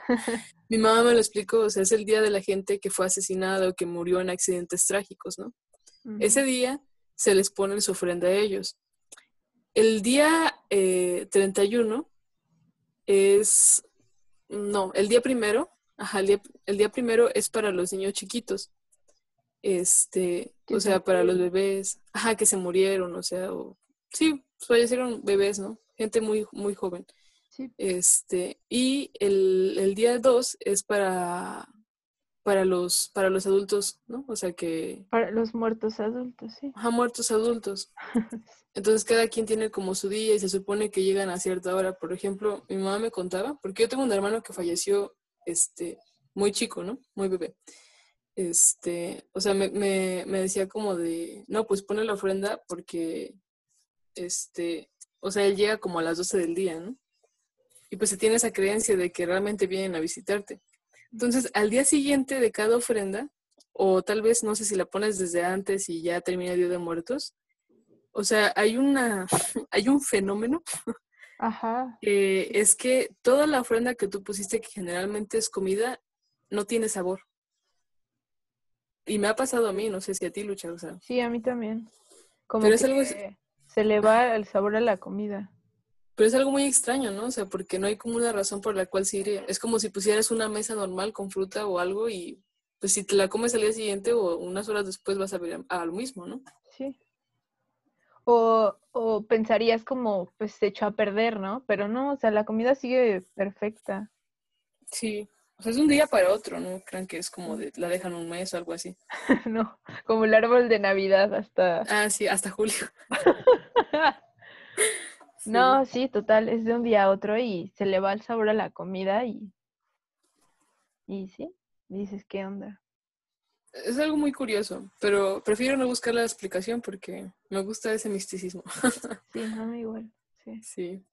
mi mamá me lo explicó, o sea, es el día de la gente que fue asesinada o que murió en accidentes trágicos, ¿no? Uh-huh. Ese día se les pone su ofrenda a ellos. El día 31 es... No, el día primero. Ajá, el día primero es para los niños chiquitos. O sea, para los bebés. Ajá, que se murieron, o sea, o... Sí, fallecieron bebés, ¿no? Gente muy, muy joven. Sí. Y el día 2 es para los adultos, ¿no? O sea que... Para los muertos adultos, sí. Ajá, muertos adultos. Entonces cada quien tiene como su día y se supone que llegan a cierta hora. Por ejemplo, mi mamá me contaba, porque yo tengo un hermano que falleció muy chico, ¿no? Muy bebé. O sea, me decía como de, no, pues pone la ofrenda porque, o sea, él llega como a las 12 del día, ¿no? Y pues se tiene esa creencia de que realmente vienen a visitarte. Entonces, al día siguiente de cada ofrenda, o tal vez, no sé si la pones desde antes y ya termina el Día de Muertos, o sea, hay un fenómeno. Ajá. Es que toda la ofrenda que tú pusiste, que generalmente es comida, no tiene sabor. Y me ha pasado a mí, no sé si a ti, Lucha, o sea. Sí, a mí también. Como pero es algo... se le va el sabor a la comida. Pero es algo muy extraño, ¿no? O sea, porque no hay como una razón por la cual se iría. Es como si pusieras una mesa normal con fruta o algo y pues si te la comes al día siguiente o unas horas después vas a ver a lo mismo, ¿no? Sí. O pensarías como, pues, hecho a perder, ¿no? Pero no, o sea, la comida sigue perfecta. Sí. O sea, es un día para otro, ¿no? Crean que es como la dejan un mes o algo así. No, como el árbol de Navidad hasta... Ah, sí, hasta julio. Sí. No, sí, total, es de un día a otro y se le va el sabor a la comida y sí, dices, ¿qué onda? Es algo muy curioso, pero prefiero no buscar la explicación porque me gusta ese misticismo. Sí, a mí igual, sí. Sí.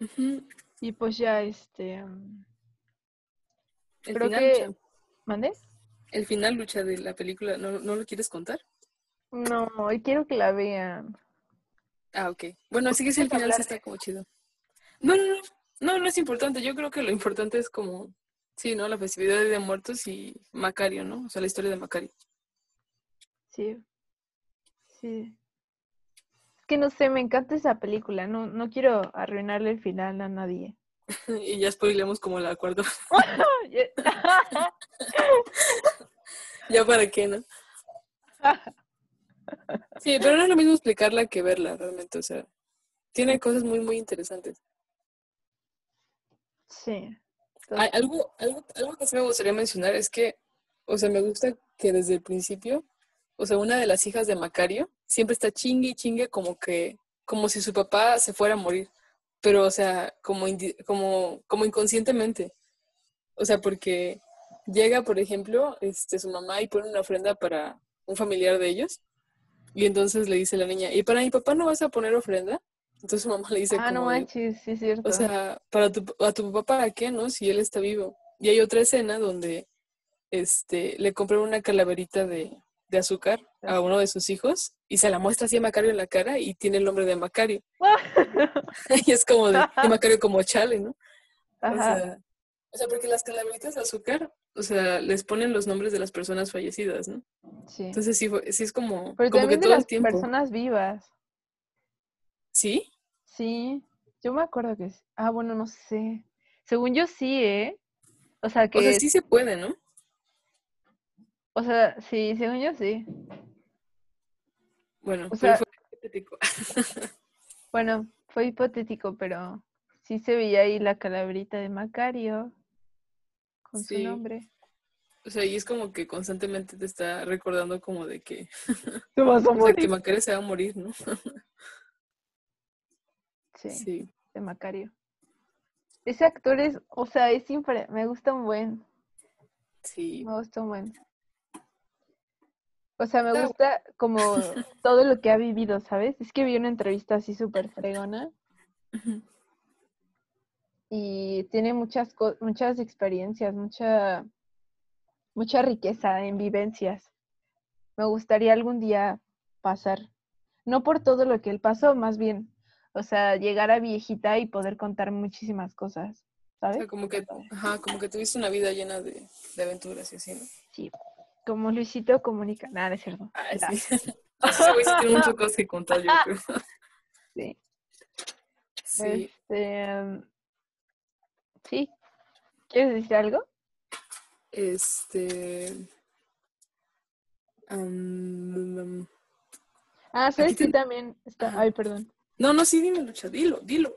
Uh-huh. Y pues ya, creo final, que... Lucha. ¿Mandé? El final, Lucha, de la película, ¿no lo quieres contar? No, hoy quiero que la vean. Ah, ok. Bueno, así que si el final sí está como chido. No es importante. Yo creo que lo importante es como... Sí, ¿no? La festividad de muertos y Macario, ¿no? O sea, la historia de Macario. Sí. Sí. Es que no sé, me encanta esa película. No quiero arruinarle el final a nadie. Y ya spoileamos como la cuarta. Ya para qué, ¿no? Sí, pero no es lo mismo explicarla que verla realmente, o sea, tiene cosas muy, muy interesantes. Sí. Algo que sí me gustaría mencionar es que, o sea, me gusta que desde el principio, o sea, una de las hijas de Macario siempre está chingue y chingue como si su papá se fuera a morir, pero, o sea, como inconscientemente, o sea, porque llega, por ejemplo, su mamá y pone una ofrenda para un familiar de ellos. Y entonces le dice la niña, ¿y para mi papá no vas a poner ofrenda? Entonces su mamá le dice, ah, no manches, sí es cierto. O sea, ¿a tu papá para qué, no? Si él está vivo. Y hay otra escena donde le compra una calaverita de azúcar a uno de sus hijos y se la muestra así a Macario en la cara y tiene el nombre de Macario. Y es como de Macario como chale, ¿no? Ajá. O sea, porque las calaveritas de azúcar, o sea, les ponen los nombres de las personas fallecidas, ¿no? Sí. Entonces sí es como, pero como que todo el tiempo. Pero también de las personas vivas. ¿Sí? Sí. Yo me acuerdo que... Ah, bueno, no sé. Según yo sí, ¿eh? O sea, que... O sea, sí se puede, ¿no? O sea, sí, según yo sí. Bueno, o sea, fue hipotético. Bueno, fue hipotético, pero sí se veía ahí la calaverita de Macario con sí. Su nombre. O sea, y es como que constantemente te está recordando como de que... Te vas a morir. O sea, que Macario se va a morir, ¿no? Sí, de Macario. Ese actor es... O sea, es siempre... Me gusta un buen. Sí. Me gusta un buen. O sea, me gusta como todo lo que ha vivido, ¿sabes? Es que vi una entrevista así súper fregona. Y tiene muchas experiencias, mucha riqueza en vivencias. Me gustaría algún día pasar. No por todo lo que él pasó, más bien. O sea, llegar a viejita y poder contar muchísimas cosas, ¿sabes? O sea, como que tuviste una vida llena de aventuras y así, ¿no? Sí. Como Luisito Comunica. Nada, es cierto. Ah, sí. Sí, tiene muchas cosas que contar, yo creo. Sí. Sí. Sí. ¿Quieres decir algo? ¿Sabes que también está? Ay, perdón. No, sí, dime, Lucha, dilo. Dilo.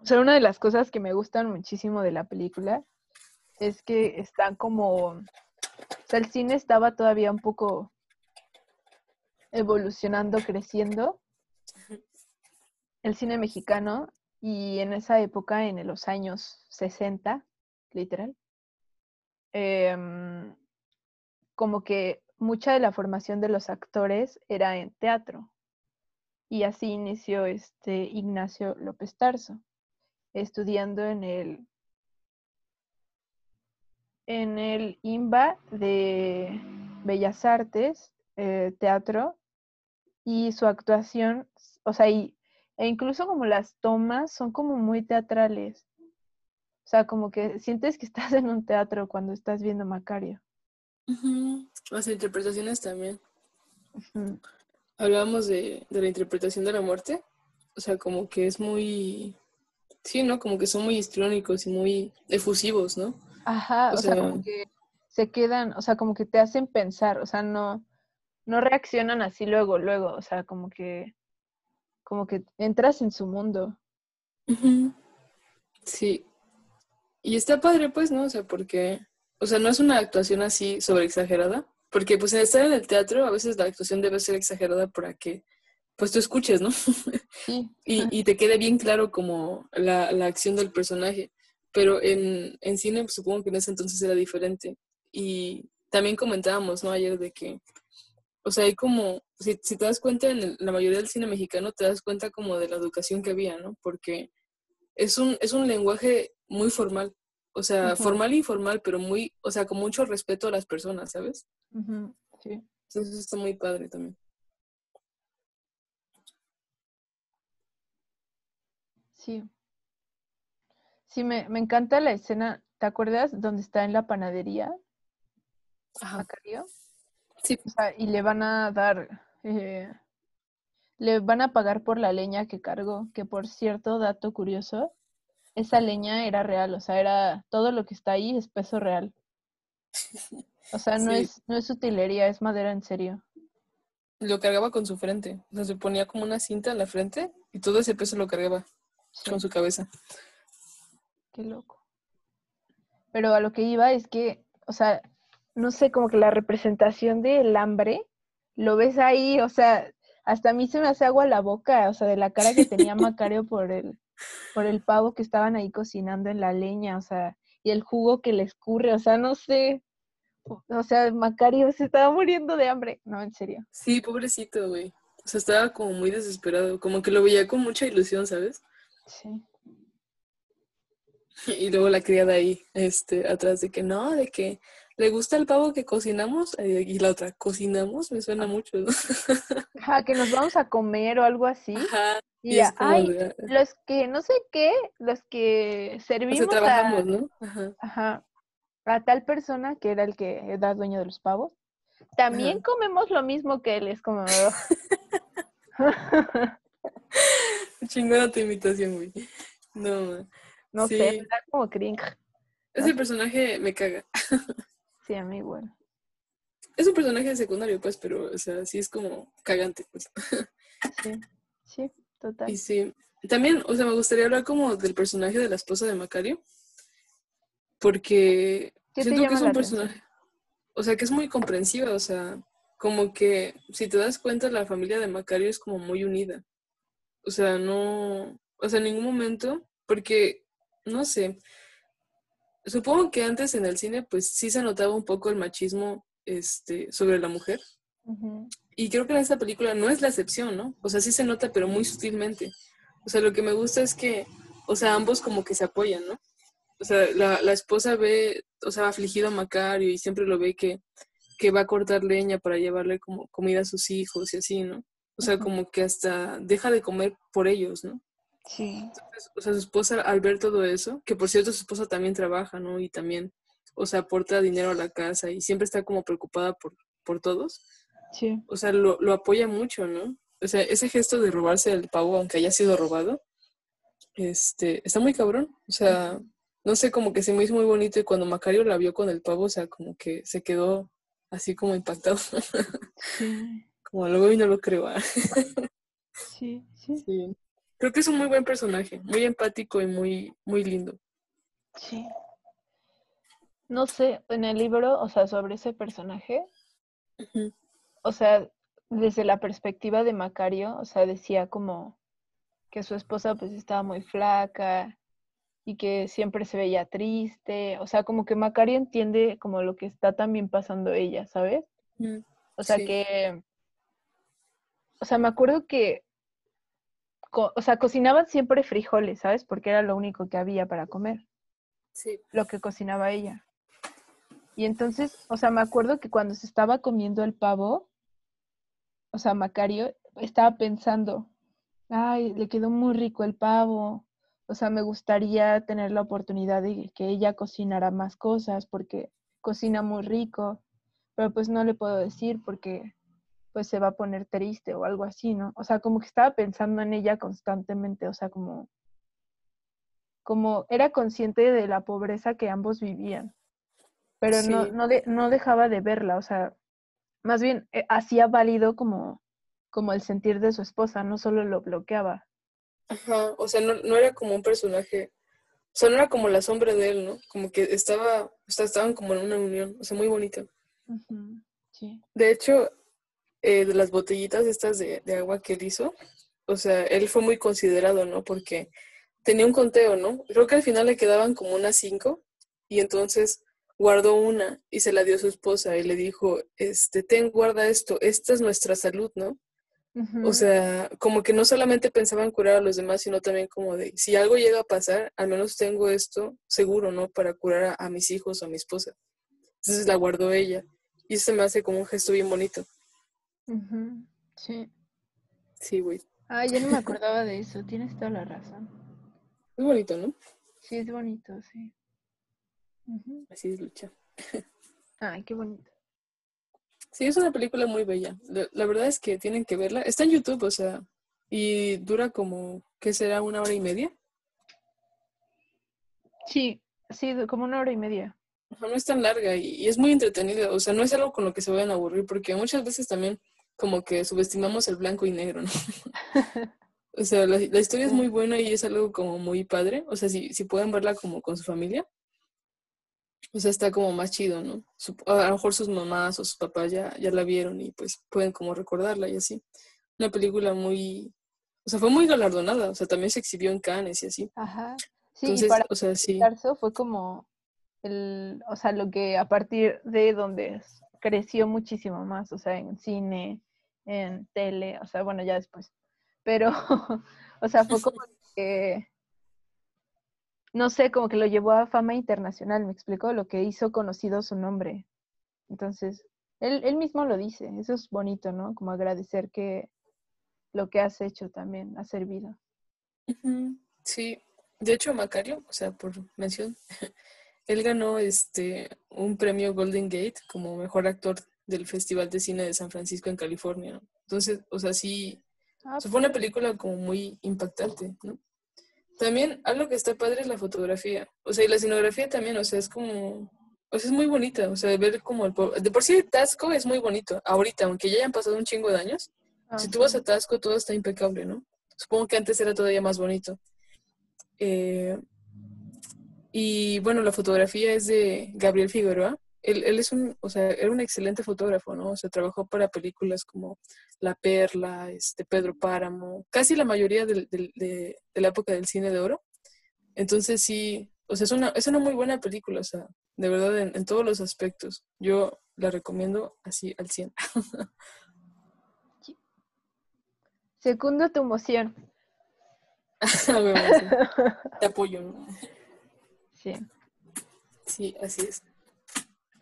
O sea, una de las cosas que me gustan muchísimo de la película es que están como... O sea, el cine estaba todavía un poco evolucionando, creciendo. El cine mexicano. Y en esa época, en los años 60... literal, como que mucha de la formación de los actores era en teatro, y así inició Ignacio López Tarso, estudiando en el IMBA de Bellas Artes, teatro, y su actuación, o sea, e incluso como las tomas son como muy teatrales. O sea, como que sientes que estás en un teatro cuando estás viendo Macario. Uh-huh. Las interpretaciones también. Uh-huh. Hablábamos de la interpretación de la muerte. O sea, como que es muy... Sí, ¿no? Como que son muy histriónicos y muy efusivos, ¿no? Ajá, o sea, como que se quedan... O sea, como que te hacen pensar. O sea, no reaccionan así luego. O sea, como que entras en su mundo. Uh-huh. Sí. Y está padre, pues, ¿no? O sea, porque... O sea, no es una actuación así sobreexagerada. Porque, pues, en estar en el teatro, a veces la actuación debe ser exagerada para que, pues, tú escuches, ¿no? Sí. y te quede bien claro como la acción del personaje. Pero en cine, pues, supongo que en ese entonces era diferente. Y también comentábamos, ¿no? Ayer de que... O sea, hay como... Si te das cuenta, en la mayoría del cine mexicano te das cuenta como de la educación que había, ¿no? Porque es un lenguaje... muy formal, o sea, uh-huh. Formal y informal, pero muy, o sea, con mucho respeto a las personas, ¿sabes? Uh-huh. Sí. Entonces eso está muy padre también. Sí. Sí, me encanta la escena, ¿te acuerdas? Donde está en la panadería. Ajá. Macario. Sí. O sea, y le van a dar, le van a pagar por la leña que cargó, que por cierto, dato curioso, esa leña era real, o sea, era todo lo que está ahí es peso real. O sea, no es utilería, es madera en serio. Lo cargaba con su frente. O sea, se ponía como una cinta en la frente y todo ese peso lo cargaba con su cabeza. Qué loco. Pero a lo que iba es que, o sea, no sé, como que la representación del hambre, lo ves ahí, o sea, hasta a mí se me hace agua la boca, o sea, de la cara que tenía Macario por el pavo que estaban ahí cocinando en la leña, o sea, y el jugo que le escurre, o sea, no sé, o sea, Macario se estaba muriendo de hambre, no, en serio. Sí, pobrecito, güey, o sea, estaba como muy desesperado, como que lo veía con mucha ilusión, ¿sabes? Sí. Y luego la criada ahí, atrás de que no, de que le gusta el pavo que cocinamos, y la otra, ¿cocinamos? Me suena mucho, ¿no? Ajá, que nos vamos a comer o algo así. Ajá. Y los que no sé qué, los que servimos, o sea, trabajamos, ¿no? Ajá. Ajá. A tal persona que era el que era dueño de los pavos, también ajá. Comemos lo mismo que él, es como... Chingada tu imitación, güey. No sí. Sé, me da como cringe. Ese personaje me caga. Sí, a mí igual. Es un personaje secundario, pues, pero, o sea, sí es como cagante, pues. Sí, sí, total. Y sí. También, o sea, me gustaría hablar como del personaje de la esposa de Macario. Porque siento que es un personaje, o sea, que es muy comprensiva, o sea, como que, si te das cuenta, la familia de Macario es como muy unida. O sea, no, o sea, en ningún momento, porque, no sé, supongo que antes en el cine, pues, sí se notaba un poco el machismo sobre la mujer. Uh-huh. Y creo que en esta película no es la excepción, ¿no? O sea, sí se nota, pero muy sutilmente. O sea, lo que me gusta es que, o sea, ambos como que se apoyan, ¿no? O sea, la esposa ve, o sea, afligido a Macario y siempre lo ve que va a cortar leña para llevarle como comida a sus hijos y así, ¿no? O sea, como que hasta deja de comer por ellos, ¿no? Sí. Entonces, o sea, su esposa al ver todo eso, que por cierto su esposa también trabaja, ¿no? Y también, o sea, aporta dinero a la casa y siempre está como preocupada por todos. Sí. O sea, lo apoya mucho, ¿no? O sea, ese gesto de robarse el pavo, aunque haya sido robado, está muy cabrón. O sea, no sé, como que se me hizo muy bonito y cuando Macario la vio con el pavo, o sea, como que se quedó así como impactado. Sí. Como luego y no lo creo. Sí, sí, sí. Creo que es un muy buen personaje, muy empático y muy, muy lindo. Sí. No sé, en el libro, o sea, sobre ese personaje, uh-huh. O sea, desde la perspectiva de Macario, o sea, decía como que su esposa pues estaba muy flaca y que siempre se veía triste. O sea, como que Macario entiende como lo que está también pasando ella, ¿sabes? Uh-huh. O sea, sí. Que... O sea, me acuerdo que... O sea, cocinaban siempre frijoles, ¿sabes? Porque era lo único que había para comer. Sí. Lo que cocinaba ella. Y entonces, o sea, me acuerdo que cuando se estaba comiendo el pavo, o sea, Macario estaba pensando, ay, le quedó muy rico el pavo. O sea, me gustaría tener la oportunidad de que ella cocinara más cosas porque cocina muy rico. Pero pues no le puedo decir porque... pues se va a poner triste o algo así, ¿no? O sea, como que estaba pensando en ella constantemente, o sea, como era consciente de la pobreza que ambos vivían, pero sí. No dejaba de verla, o sea, más bien hacía válido como el sentir de su esposa, no solo lo bloqueaba. Ajá, o sea, no era como un personaje, o sea, no era como la sombra de él, ¿no? Como que estaban como en una unión, o sea, muy bonita. Uh-huh, sí. De hecho... de las botellitas estas de agua que él hizo, o sea, él fue muy considerado, ¿no? Porque tenía un conteo, ¿no? Creo que al final le quedaban como unas 5 y entonces guardó una y se la dio a su esposa y le dijo, ten, guarda esto, esta es nuestra salud, ¿no? Uh-huh. O sea, como que no solamente pensaba en curar a los demás, sino también como de, si algo llega a pasar, al menos tengo esto seguro, ¿no? Para curar a mis hijos o a mi esposa. Entonces la guardó ella y eso me hace como un gesto bien bonito. Uh-huh. Sí. Sí, güey. Ah, yo no me acordaba de eso. Tienes toda la razón. Es bonito, ¿no? Sí, es bonito, sí. Uh-huh. Así es, Lucha. Ay, qué bonito. Sí, es una película muy bella. La verdad es que tienen que verla. Está en YouTube, o sea, y dura como, ¿qué será? ¿Una hora y media? Sí, como una hora y media. No es tan larga y es muy entretenida, o sea, no es algo con lo que se vayan a aburrir, porque muchas veces también como que subestimamos el blanco y negro, ¿no? O sea, la historia es muy buena y es algo como muy padre, o sea, si pueden verla como con su familia, o sea, está como más chido, ¿no? A lo mejor sus mamás o sus papás ya la vieron y pues pueden como recordarla y así. Una película muy, o sea, fue muy galardonada, o sea, también se exhibió en Cannes y así. Ajá. Sí, entonces, y para o sea, sí. Fue como... o sea, lo que a partir de donde creció muchísimo más, o sea, en cine, en tele, o sea, bueno, ya después. Pero, o sea, fue como que, no sé, como que lo llevó a fama internacional, ¿me explicó? Lo que hizo conocido su nombre. Entonces, él mismo lo dice, eso es bonito, ¿no? Como agradecer que lo que has hecho también ha servido. Sí, de hecho, Macario, o sea, por mención... Él ganó un premio Golden Gate como mejor actor del Festival de Cine de San Francisco en California, ¿no? Entonces, o sea, sí, o sea, fue una película como muy impactante, ¿no? También algo que está padre es la fotografía, o sea, y la escenografía también, o sea, es como, O sea, es muy bonita, o sea, ver como el pueblo... De por sí Taxco es muy bonito, ahorita, aunque ya hayan pasado un chingo de años. Ah, si tú vas a Taxco, todo está impecable, ¿no? Supongo que antes era todavía más bonito. Y bueno, la fotografía es de Gabriel Figueroa. Él es o sea, era un excelente fotógrafo, ¿no? O sea, trabajó para películas como La Perla, Pedro Páramo, casi la mayoría de la época del cine de oro. Entonces sí, o sea, es una muy buena película, o sea, de verdad, en todos los aspectos. Yo la recomiendo así al 100. Secundo tu emoción. Te apoyo, ¿no? Sí. Sí, así es.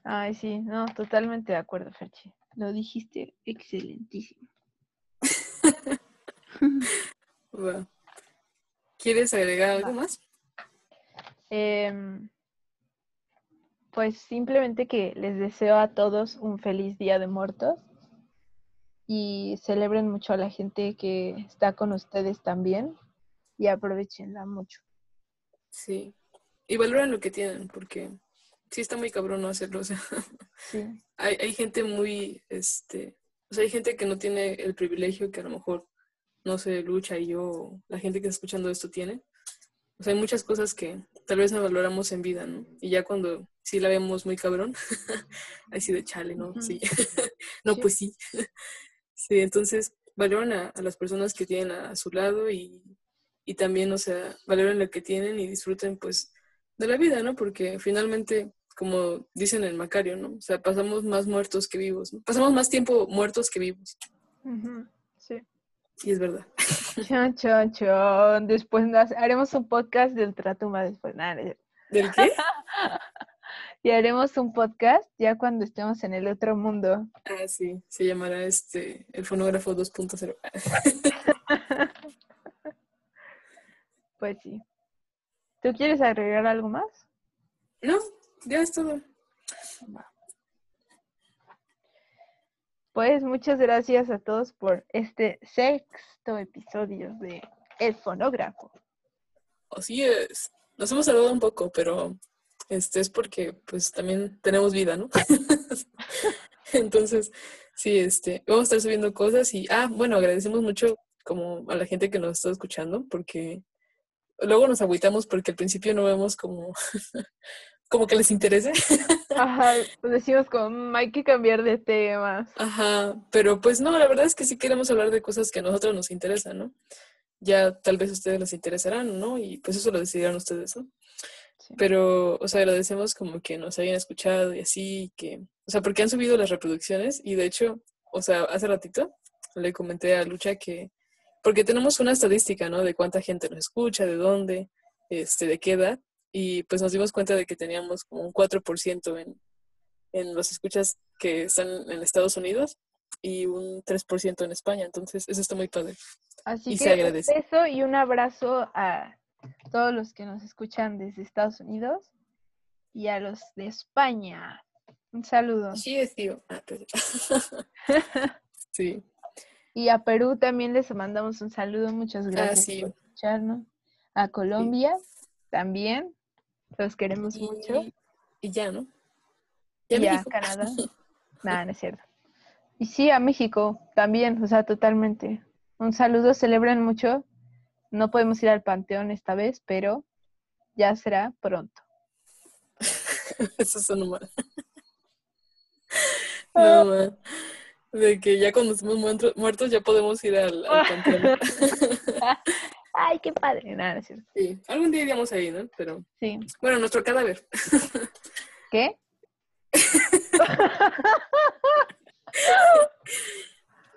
Ay, sí, no, totalmente de acuerdo, Ferchi. Lo dijiste excelentísimo. Bueno. ¿Quieres agregar algo más? Pues simplemente que les deseo a todos un feliz Día de Muertos y celebren mucho a la gente que está con ustedes también y aprovechenla mucho. Sí, y valoren lo que tienen porque sí está muy cabrón no hacerlo, o sea, sí. hay gente muy, o sea, hay gente que no tiene el privilegio que a lo mejor, no sé, Lucha y yo, la gente que está escuchando esto tiene. O sea, hay muchas cosas que tal vez no valoramos en vida, ¿no? Y ya cuando sí la vemos muy cabrón, así de chale, ¿no? Uh-huh. Sí. No, pues sí. Sí, entonces valoran a las personas que tienen a su lado y también, o sea, valoran lo que tienen y disfruten, pues, de la vida, ¿no? Porque finalmente, como dicen en Macario, ¿no? O sea, pasamos más muertos que vivos, ¿no? Pasamos más tiempo muertos que vivos. Uh-huh. Sí. Y es verdad. Chon, chon, chon. Después haremos un podcast del Ultratumba después. Nada, ¿del qué? Y haremos un podcast ya cuando estemos en el otro mundo. Ah, sí. Se llamará el fonógrafo 2.0. Pues sí. ¿Tú quieres agregar algo más? No, ya es todo. Pues muchas gracias a todos por este 6º episodio de El Fonógrafo. Así es. Nos hemos saludado un poco, pero es porque pues también tenemos vida, ¿no? Entonces, sí, vamos a estar subiendo cosas y bueno, agradecemos mucho como a la gente que nos está escuchando porque luego nos agüitamos porque al principio no vemos como como que les interese. Ajá, pues decimos como, hay que cambiar de temas. Ajá, pero pues no, la verdad es que sí queremos hablar de cosas que a nosotros nos interesan, ¿no? Ya tal vez a ustedes les interesarán, ¿no? Y pues eso lo decidirán ustedes, ¿no? Sí. Pero, o sea, agradecemos como que nos hayan escuchado y así, que... O sea, porque han subido las reproducciones y de hecho, o sea, hace ratito le comenté a Lucha que... Porque tenemos una estadística, ¿no? De cuánta gente nos escucha, de dónde, de qué edad. Y pues nos dimos cuenta de que teníamos como un 4% en los escuchas que están en Estados Unidos y un 3% en España. Entonces, eso está muy padre. Así y que se agradece. Un beso y un abrazo a todos los que nos escuchan desde Estados Unidos y a los de España. Un saludo. Sí, tío. Sí. Y a Perú también les mandamos un saludo. Muchas gracias sí. Por escucharnos. A Colombia. Sí. También, los queremos mucho. Y ya, ¿no? Ya Canadá. Nada, no es cierto. Y sí, a México también, o sea, totalmente. Un saludo, celebren mucho. No podemos ir al Panteón esta vez, pero ya será pronto. Eso son mal. No, mal. De que ya cuando estemos muertos ya podemos ir al Panteón. ¡Ay, qué padre! Nada, es cierto. Sí, algún día iríamos ahí, ¿no? Pero... Sí. Bueno, nuestro cadáver. ¿Qué?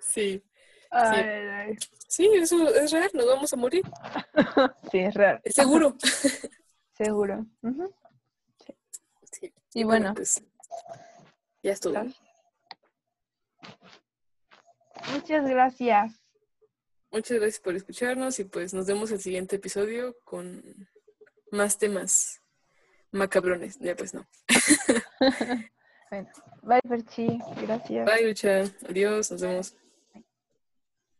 Sí. Ay, sí. Ay. Sí, eso es real. Nos vamos a morir. Sí, es real. Seguro. Seguro. Uh-huh. Sí. Sí. Y bueno. Pues, ya estuvo. Muchas gracias. Muchas gracias por escucharnos y pues nos vemos el siguiente episodio con más temas macabrones. Ya pues no. Bueno, bye Perchi, gracias. Bye Lucha, adiós, nos vemos.